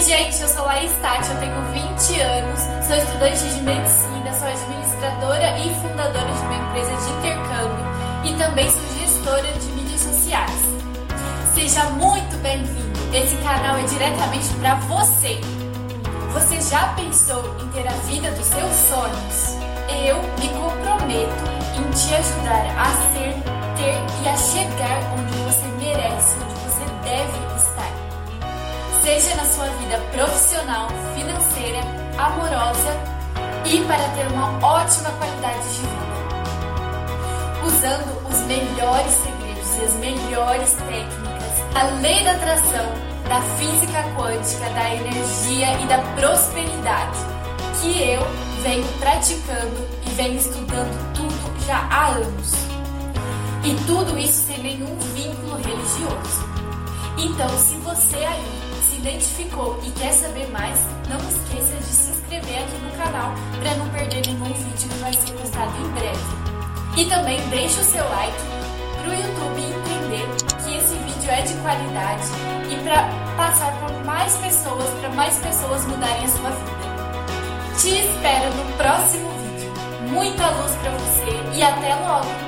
Oi gente, eu sou Laís Tati, eu tenho 20 anos, sou estudante de medicina, sou administradora e fundadora de uma empresa de intercâmbio e também sou gestora de mídias sociais. Seja muito bem-vindo, esse canal é diretamente para você. Você já pensou em ter a vida dos seus sonhos? Eu me comprometo em te ajudar a ser, ter e a chegar onde você merece, onde você deve estar. Seja na sua vida profissional, financeira, amorosa e para ter uma ótima qualidade de vida. Usando os melhores segredos e as melhores técnicas, a lei da atração, da física quântica, da energia e da prosperidade, que eu venho praticando e venho estudando tudo já há anos. E tudo isso sem nenhum vínculo religioso. Então, se você aí se identificou e quer saber mais, não esqueça de se inscrever aqui no canal para não perder nenhum vídeo que vai ser postado em breve. E também deixe o seu like para o YouTube entender que esse vídeo é de qualidade e para passar para mais pessoas mudarem a sua vida. Te espero no próximo vídeo. Muita luz para você e até logo!